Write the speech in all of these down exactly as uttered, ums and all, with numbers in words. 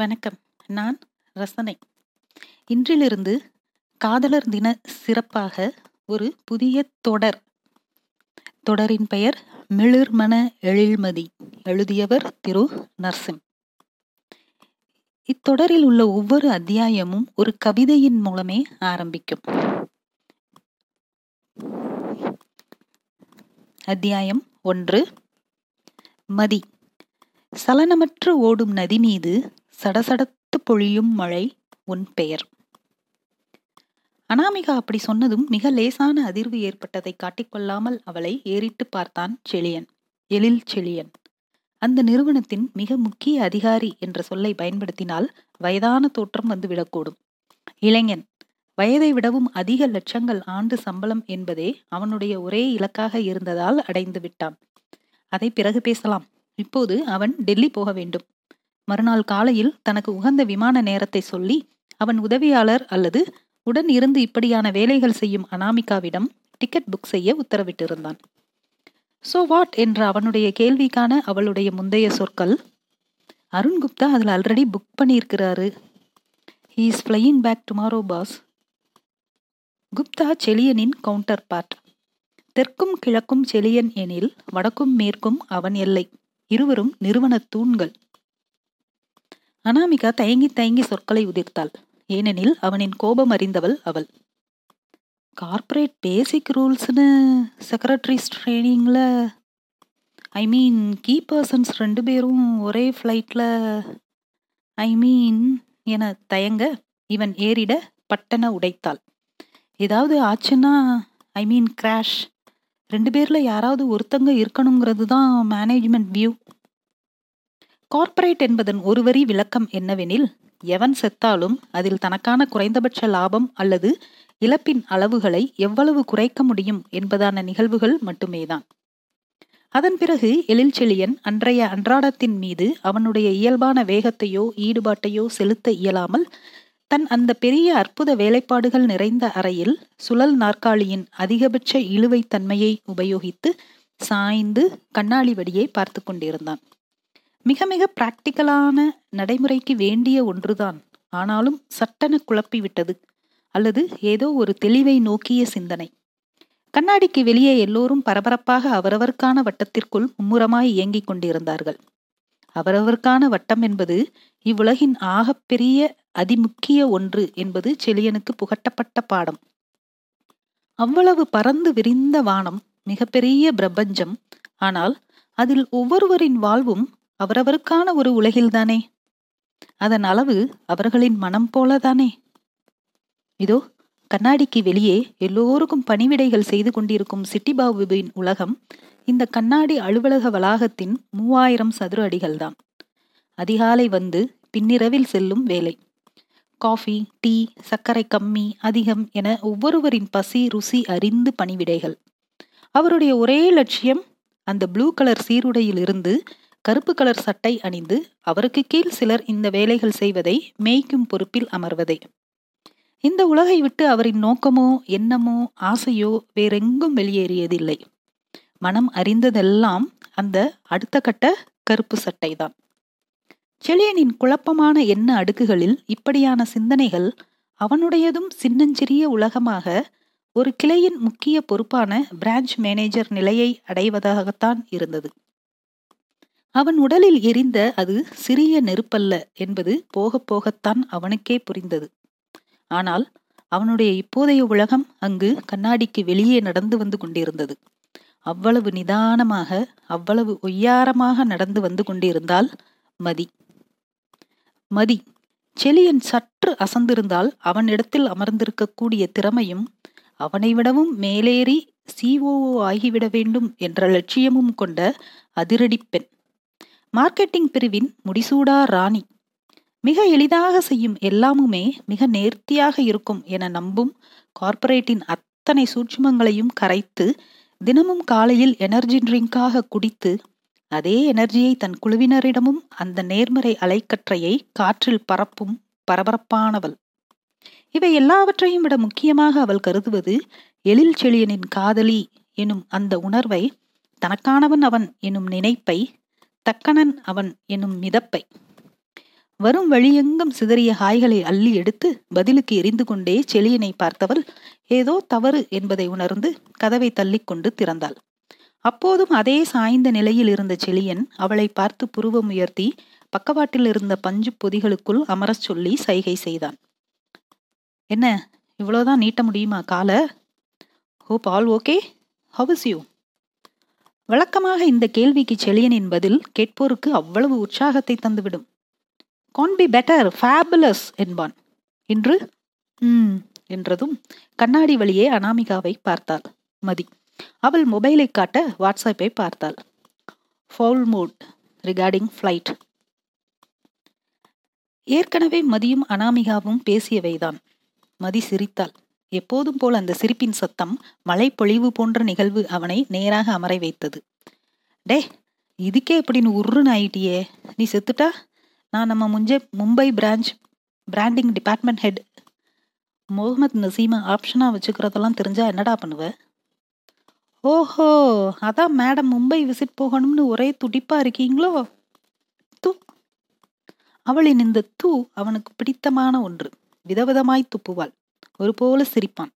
வணக்கம். நான் ரசனை. இன்றிலிருந்து காதலர் தின சிறப்பாக ஒரு புதிய தொடர் தொடரின் பெயர் மிளிர்மன எழில்மதி. எழுதியவர் திரு நர்சிம். இத்தொடரில் உள்ள ஒவ்வொரு அத்தியாயமும் ஒரு கவிதையின் மூலமே ஆரம்பிக்கும். அத்தியாயம் ஒன்று. மதி. சலனமற்று ஓடும் நதி மீது சடசடத்து பொழியும் மழை உன் பெயர். அனாமிகா அப்படி சொன்னதும் மிக லேசான அதிர்வு ஏற்பட்டதை காட்டிக்கொள்ளாமல் அவளை ஏறிட்டு பார்த்தான் செழியன். எழில் செழியன், அந்த நிறுவனத்தின் மிக முக்கிய அதிகாரி என்ற சொல்லை பயன்படுத்தினால் வயதான தோற்றம் வந்துவிடக்கூடும். இளைஞன், வயதை விடவும் அதிக லட்சங்கள் ஆண்டு சம்பளம் என்பதே அவனுடைய ஒரே இலக்காக இருந்ததால் அடைந்து விட்டான். அதை பிறகு பேசலாம். இப்போது அவன் டெல்லி போக வேண்டும். மறுநாள் காலையில் தனக்கு உகந்த விமான நேரத்தை சொல்லி அவன் உதவியாளர் அல்லது உடன் இருந்து இப்படியான வேலைகள் செய்யும் அனாமிகாவிடம் டிக்கெட் புக் செய்ய உத்தரவிட்டிருந்தான். சோ வாட் என்ற அவனுடைய கேள்விக்கான அவளுடைய முந்தைய சொற்கள், அருண் குப்தா அதில் ஆல்ரெடி புக் பண்ணியிருக்கிறாரு, he is flying back tomorrow boss. Gupta செழியனின் கவுண்டர் பார்ட். தெற்கும் கிழக்கும் செழியன் எனில் வடக்கும் மேற்கும் அவன் எல்லை. இருவரும் நிறுவன தூண்கள். அனாமிகா தயங்கி தயங்கி சொற்களை உதிர்த்தாள். ஏனெனில் அவனின் கோபம் அறிந்தவள் அவள். கார்ப்பரேட் பேசிக் ரூல்ஸ்னு செக்ரட்டரிஸ் ட்ரைனிங்ல, ஐ மீன் கீ பர்சன்ஸ் ரெண்டு பேரும் ஒரே ஃப்ளைட்ல, ஐ மீன் என தயங்க இவன் ஏறிட பட்டன உடைத்தாள். ஏதாவது ஆச்சுன்னா, ஐ மீன் கிராஷ், ரெண்டு பேரில் யாராவது ஒருத்தங்க இருக்கணுங்கிறது தான் மேனேஜ்மெண்ட் வியூ. கார்ப்பரேட் என்பதன் ஒரு வரி விளக்கம் என்னவெனில், எவன் செத்தாலும் அதில் தனக்கான குறைந்தபட்ச லாபம் அல்லது இழப்பின் அளவுகளை எவ்வளவு குறைக்க முடியும் என்பதான நிகழ்வுகள் மட்டுமேதான். அதன் பிறகு எழில்செழியன் அன்றைய அன்றாடத்தின் மீது அவனுடைய இயல்பான வேகத்தையோ ஈடுபாட்டையோ செலுத்த இயலாமல் தன் அந்த பெரிய அற்புத வேலைப்பாடுகள் நிறைந்த அறையில் சுழல் நாற்காலியின் அதிகபட்ச இழுவை தன்மையை உபயோகித்து சாய்ந்து கண்ணாடி வடியை பார்த்து கொண்டிருந்தான். மிக மிக பிராக்டிக்கலான, நடைமுறைக்கு வேண்டிய ஒன்றுதான். ஆனாலும் சட்டென குழப்பிவிட்டது, அல்லது ஏதோ ஒரு தெளிவை நோக்கிய சிந்தனை. கண்ணாடிக்கு வெளியே எல்லோரும் பரபரப்பாக அவரவருக்கான வட்டத்திற்குள் மும்முரமாய் இயங்கிக் கொண்டிருந்தார்கள். அவரவருக்கான வட்டம் என்பது இவ்வுலகின் ஆகப்பெரிய அதிமுக்கிய ஒன்று என்பது செழியனுக்கு புகட்டப்பட்ட பாடம். அவ்வளவு பறந்து விரிந்த வானம், மிகப்பெரிய பிரபஞ்சம். ஆனால் அதில் ஒவ்வொருவரின் வாழ்வும் அவரவருக்கான ஒரு உலகில்தானே. அதன் அளவு அவர்களின் மனம் போலதானே. இதோ கண்ணாடிக்கு வெளியே எல்லோருக்கும் பணிவிடைகள் செய்து கொண்டிருக்கும் சிட்டிபாபுவின் உலகம் இந்த கண்ணாடி அலுவலக வளாகத்தின் மூவாயிரம் சதுர அடிகள்தான். அதிகாலை வந்து பின்னிரவில் செல்லும் வேலை. காஃபி, டீ, சர்க்கரை கம்மி அதிகம் என ஒவ்வொருவரின் பசி ருசி அறிந்து பணிவிடைகள். அவருடைய ஒரே லட்சியம், அந்த ப்ளூ கலர் சீருடையில் இருந்து கருப்பு கலர் சட்டை அணிந்து அவருக்கு கீழ் சிலர் இந்த வேலைகள் செய்வதை மேய்க்கும் பொறுப்பில் அமர்வதே. இந்த உலகை விட்டு அவரின் நோக்கமோ எண்ணமோ ஆசையோ வேறெங்கும் வெளியேறியதில்லை. மனம் அறிந்ததெல்லாம் அந்த அடுத்த கட்ட கருப்பு சட்டைதான். செழியனின் குழப்பமான எண்ண அடுக்குகளில் இப்படியான சிந்தனைகள் அவனுடையதும் சின்னஞ்சிறிய உலகமாக ஒரு கிளையின் முக்கிய பொறுப்பான பிரான்ச் மேனேஜர் நிலையை அடைவதாகத்தான் இருந்தது. அவன் உடலில் எரிந்த அது சிறிய நெருப்பல்ல என்பது போக போகத்தான் அவனுக்கே புரிந்தது. ஆனால் அவனுடைய இப்போதைய உலகம் அங்கு கண்ணாடிக்கு வெளியே நடந்து வந்து கொண்டிருந்தது. அவ்வளவு நிதானமாக, அவ்வளவு ஒய்யாரமாக நடந்து வந்து கொண்டிருந்தால் மதி. மதி. செழியன் சற்று அசந்திருந்தால் அவனிடத்தில் அமர்ந்திருக்கக்கூடிய திறமையும், அவனை விடவும் மேலேறி சிஓ ஆகிவிட வேண்டும் என்ற லட்சியமும் கொண்ட அதிரடி பெண். மார்க்கெட்டிங் பிரிவின் முடிசூடா ராணி. மிக எளிதாக செய்யும் எல்லாமுமே மிக நேர்த்தியாக இருக்கும் என நம்பும் கார்ப்பரேட்டின் அத்தனை சூட்சுமங்களையும் கரைத்து தினமும் காலையில் எனர்ஜி ட்ரிங்காக குடித்து அதே எனர்ஜியை தன் குழுவினரிடமும் அந்த நேர்மறை அலைக்கற்றையை காற்றில் பரப்பும் பரபரப்பானவள். இவை எல்லாவற்றையும் விட முக்கியமாக அவள் கருதுவது எழில் செழியனின் காதலி எனும் அந்த உணர்வை, தனக்கானவன் அவன் எனும் நினைப்பை, தக்கணன் அவன் எனும் மிதப்பை. வரும் வழியெங்கும் சிதறிய காய்களை அள்ளி எடுத்து பதிலுக்கு எரிந்து கொண்டே செழியனை பார்த்தவள் ஏதோ தவறு என்பதை உணர்ந்து கதவை தள்ளிக்கொண்டு திறந்தாள். அப்போதும் அதே சாய்ந்த நிலையில் இருந்த செழியன் அவளை பார்த்து புருவம் உயர்த்தி பக்கவாட்டில் இருந்த பஞ்சு பொதிகளுக்குள் அமரச் சொல்லி சைகை செய்தான். என்ன, இவ்வளோதான் நீட்ட முடியுமா கால? Hope all okay, how is you? வழக்கமாக இந்த கேள்விக்கு செழியனின் பதில் கேட்போருக்கு அவ்வளவு உற்சாகத்தை தந்துவிடும். கான் பி பெட்டர், ஃபேபுலஸ் என்பான். இன்று ம் என்றதும் கண்ணாடி வழியே அனாமிகாவை பார்த்தாள் மதி. அவள் மொபைலை காட்ட வாட்ஸ்அப்பை பார்த்தாள். Foul mood regarding flight. ஏற்கனவே மதியும் அனாமிகாவும் பேசியவைதான். மதி சிரித்தாள். எப்போதும் போல் அந்த சிரிப்பின் சத்தம் மழை பொழிவு போன்ற நிகழ்வு அவனை நேராக அமரை வைத்தது. டே, இதுக்கே எப்படின்னு உருன்னு ஆயிட்டியே, நீ செத்துட்டா? நான் நம்ம முஞ்சே Mumbai branch branding department head Mohammed Naseema ஆப்ஷனாக வச்சுக்கிறதெல்லாம் தெரிஞ்சால் என்னடா பண்ணுவேன்? ஓஹோ, அதான் மேடம் மும்பை விசிட் போகணும்னு ஒரே துடிப்பாக இருக்கீங்களோ? தூ. அவளின் இந்த தூ அவனுக்கு பிடித்தமான ஒன்று. விதவிதமாய் துப்புவாள், ஒரு போல சிரிப்பான்.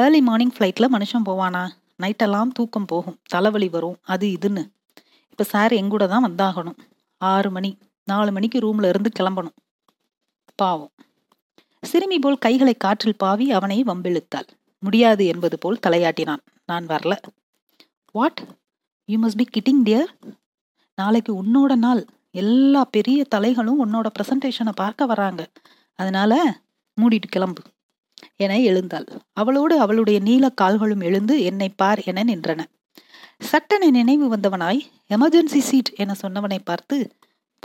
ஏர்லி மார்னிங் ஃப்ளைட்டில் மனுஷன் போவானா? நைட்டெல்லாம் தூக்கம் போகும், தலைவலி வரும், அது இதுன்னு. இப்போ சார் எங்கூட தான் வந்தாகணும். ஆறு மணி நாலு மணிக்கு ரூம்ல இருந்து கிளம்பணும். பாவம். சிறுமி போல் கைகளை காற்றில் பாவி அவனை வம்பிழுத்தாள். முடியாது என்பது போல் தலையாட்டினான். நான் வரல. What, you must be kidding dear. நாளைக்கு உன்னோட நாள். எல்லா பெரிய தலைகளும் உன்னோட ப்ரெசன்டேஷனை பார்க்க வராங்க. அதனால மூடிட்டு கிளம்பு என எழுந்தாள். அவளோடு அவளுடைய நீல கால்களும் எழுந்து என்னை பார் என நின்றன. சட்டனை நினைவு வந்தவனாய் எமர்ஜென்சி சீட் என சொன்னவனை பார்த்து,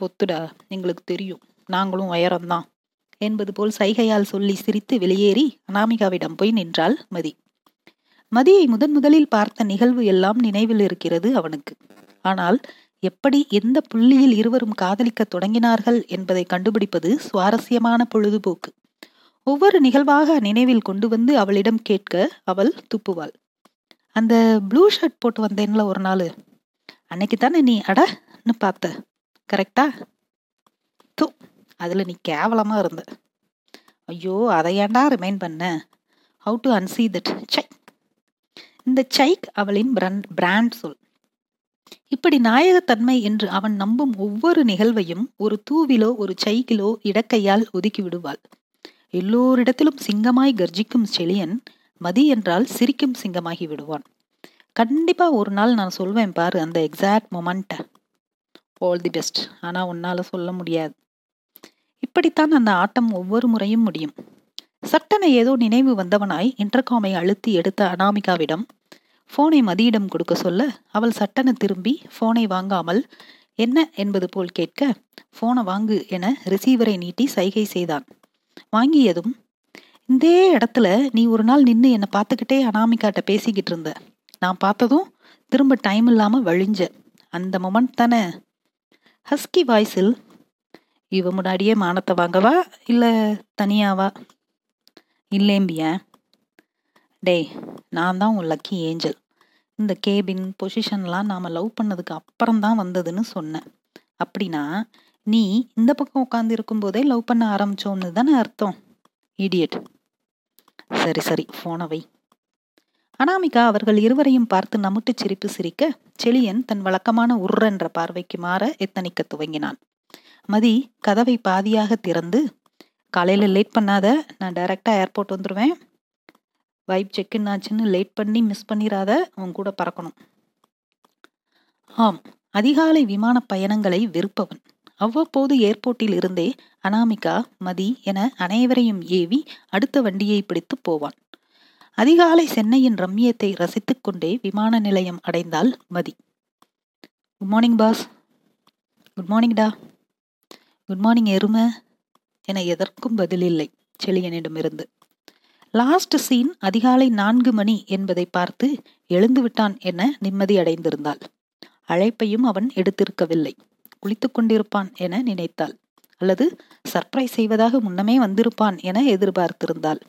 பொத்துடா, எங்களுக்கு தெரியும், நாங்களும் உயரம்தான் என்பது போல் சைகையால் சொல்லி சிரித்து வெளியேறி அனாமிகாவிடம் போய் நின்றாள் மதி. மதியை முதன் முதலில் பார்த்த நிகழ்வு எல்லாம் நினைவில் இருக்கிறது அவனுக்கு. ஆனால் எப்படி எந்த புள்ளியில் இருவரும் காதலிக்க தொடங்கினார்கள் என்பதை கண்டுபிடிப்பது சுவாரஸ்யமான பொழுதுபோக்கு. ஒவ்வொரு நிகழ்வாக நினைவில் கொண்டு வந்து அவளிடம் கேட்க அவள் துப்புவாள். அந்த ப்ளூ ஷர்ட் போட்டு வந்தேன்ல ஒரு நாள், அன்னைக்கு தானே நீ அடன்னு பார்த்த, கரெக்டா? தூ, அதில் நீ கேவலமாக இருந்த. ஐயோ, அதை ஏண்டா ரிமைண்ட் பண்ண? How to unsee that psych. இந்த சைக் அவளின் பிராண்ட் பிராண்ட் சொல். இப்படி நாயகத்தன்மை என்று அவன் நம்பும் ஒவ்வொரு நிகழ்வையும் ஒரு தூவிலோ ஒரு சைக்கிலோ இடக்கையால் ஒதுக்கி விடுவாள். எல்லோரிடத்திலும் சிங்கமாய் கர்ஜிக்கும் செழியன் மதி என்றால் சிரிக்கும் சிங்கமாகி விடுவான். கண்டிப்பாக ஒரு நாள் நான் சொல்வேன் பாரு அந்த எக்ஸாக்ட் மொமெண்ட்டை. All the best. ஆனால் உன்னால் சொல்ல முடியாது. இப்படித்தான் அந்த ஆட்டம் ஒவ்வொரு முறையும் முடியும். சட்டனை ஏதோ நினைவு வந்தவனாய் இன்டர்காமை அழுத்தி எடுத்த அனாமிகாவிடம் ஃபோனை மதியிடம் கொடுக்க சொல்ல அவள் சட்டனை திரும்பி ஃபோனை வாங்காமல் என்ன என்பது போல் கேட்க, ஃபோனை வாங்கு என ரிசீவரை நீட்டி சைகை செய்தான். வாங்கியதும், இதே இடத்துல நீ ஒரு நாள் நின்று என்னை பார்த்துக்கிட்டே அனாமிகாட்ட பேசிக்கிட்டு இருந்த, நான் பார்த்ததும் திரும்ப டைம் இல்லாமல் வழிஞ்ச அந்த மொமெண்ட் தானே? ஹஸ்கி வாய்ஸில், இவ முன்னாடியே மானத்தை வாங்கவா இல்லை தனியாவா? இல்லேம்பியா, டேய், நான் தான் உன் லக்கி ஏஞ்சல். இந்த கேபின் பொசிஷன்லாம் நாம் லவ் பண்ணதுக்கு அப்புறம்தான் வந்ததுன்னு சொன்னேன். அப்படின்னா நீ இந்த பக்கம் உட்காந்து இருக்கும்போதே லவ் பண்ண ஆரம்பித்தோம்னு தானே அர்த்தம், இடியட். சரி சரி, போனவை. அனாமிகா அவர்கள் இருவரையும் பார்த்து நம்முட்டு சிரிப்பு சிரிக்க செழியன் தன் வழக்கமான உர்ரென்ற பார்வைக்கு மாற எத்தனிக்க துவங்கினான். மதி கதவை பாதியாக திறந்து, காலையில் லேட் பண்ணாத, நான் டைரெக்டாக ஏர்போர்ட் வந்துடுவேன். வைப் செக்கின் ஆச்சுன்னு லேட் பண்ணி மிஸ் பண்ணிடாத, உன் கூட பறக்கணும். ஆம், அதிகாலை விமான பயணங்களை வெறுப்பவன். அவ்வப்போது ஏர்போர்ட்டில் இருந்தே அனாமிகா, மதி என அனைவரையும் ஏவி அடுத்த வண்டியை பிடித்து போவான். அதிகாலை சென்னையின் ரம்மியத்தை ரசித்துக் கொண்டே விமான நிலையம் அடைந்தாள் Mathi. Good morning boss. Good morning டா. குட் மார்னிங் எருமை என எதற்கும் பதில் இல்லை செழியனிடமிருந்து. லாஸ்ட் சீன் அதிகாலை நான்கு மணி என்பதை பார்த்து எழுந்து விட்டான் என நிம்மதி அடைந்திருந்தாள். அழைப்பையும் அவன் எடுத்திருக்கவில்லை. குளித்து கொண்டிருப்பான் என நினைத்தாள். அல்லது சர்ப்ரைஸ் செய்வதாக முன்னமே வந்திருப்பான் என எதிர்பார்த்திருந்தாள்.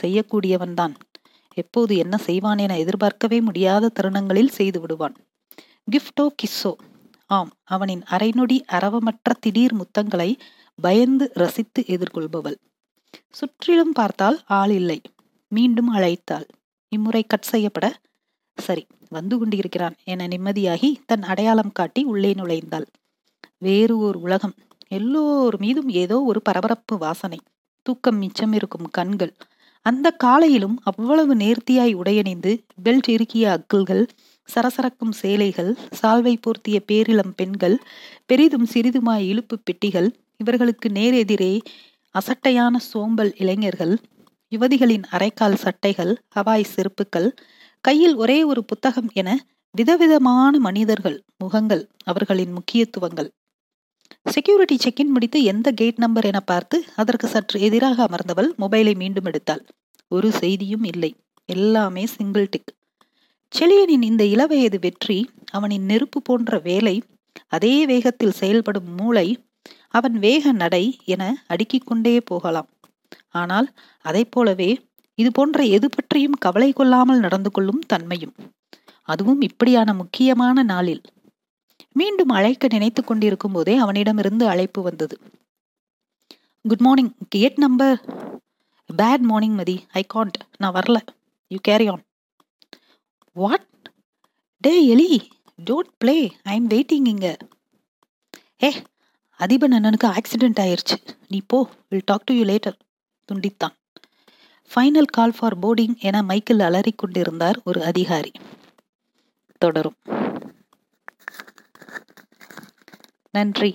செய்யக்கூடியவன்தான். எப்போது என்ன செய்வான் என எதிர்பார்க்கவே முடியாத தருணங்களில் செய்து விடுவான். கிஃப்டோ கிஸ்ஸோ. ஆம், அவனின் அரைநொடி அரவமற்ற திடீர் முத்தங்களை பயந்து ரசித்து எதிர்கொள்பவள். சுற்றிலும் பார்த்தால் ஆள் இல்லை. மீண்டும் அழைத்தாள். இம்முறை கட் செய்யப்பட, சரி வந்து கொண்டிருக்கிறான் என நிம்மதியாகி தன் அடையாளம் காட்டி உள்ளே நுழைந்தாள். வேறு ஓர் உலகம். எல்லோர் மீதும் ஏதோ ஒரு பரபரப்பு வாசனை. தூக்கம் மிச்சம் இருக்கும் கண்கள். அந்த காலையிலும் அவ்வளவு நேர்த்தியாய் உடையணிந்து பெல்ட் இறுக்கிய அக்குள்கள், சரசரக்கும் சேலைகள், சால்வை போர்த்திய பேரிளம் பெண்கள், பெரிதும் சிறிதுமாய் இழுப்பு பெட்டிகள், இவர்களுக்கு நேரெதிரே அசட்டையான சோம்பல் இளைஞர்கள், யுவதிகளின் அரைக்கால் சட்டைகள், ஹவாய் செருப்புக்கள், கையில் ஒரே ஒரு புத்தகம் என விதவிதமான மனிதர்கள், முகங்கள், அவர்களின் முக்கியத்துவங்கள். செக்யூரிட்டி செக்கின் முடித்து எந்த கேட் நம்பர் என பார்த்து அதற்கு சற்று எதிராக அமர்ந்தவள் மொபைலை மீண்டும் எடுத்தாள். ஒரு செய்தியும் இல்லை. எல்லாமே சிங்கிள் டிக். செழியனின் இந்த இளவயது வெற்றி, அவனின் நெருப்பு போன்ற வேலை, அதே வேகத்தில் செயல்படும் மூளை, அவன் வேக நடை என அடுக்கிக் கொண்டே போகலாம். ஆனால் அதை போலவே இது போன்ற எது பற்றியும் கவலை கொள்ளாமல் நடந்து கொள்ளும் தன்மையும், அதுவும் இப்படியான முக்கியமான நாளில். மீண்டும் அழைக்க நினைத்து கொண்டிருக்கும் போதே அவனிடமிருந்து அழைப்பு வந்தது. Good morning, gate number. Bad morning Mathi, I can't, நான் வரல, யூ கேரி ஆன். வாட்? டே எலி, don't play, I am waiting இங்க. ஏ, அதிபன் அண்ணனுக்கு ஆக்சிடென்ட் ஆயிடுச்சு, நீ போ, will talk to you later துண்டித்தான். ஃபைனல் கால் ஃபார் போர்டிங் என மைக்கில் அலறிக்கொண்டிருந்தார் ஒரு அதிகாரி. தொடரும். நன்றி.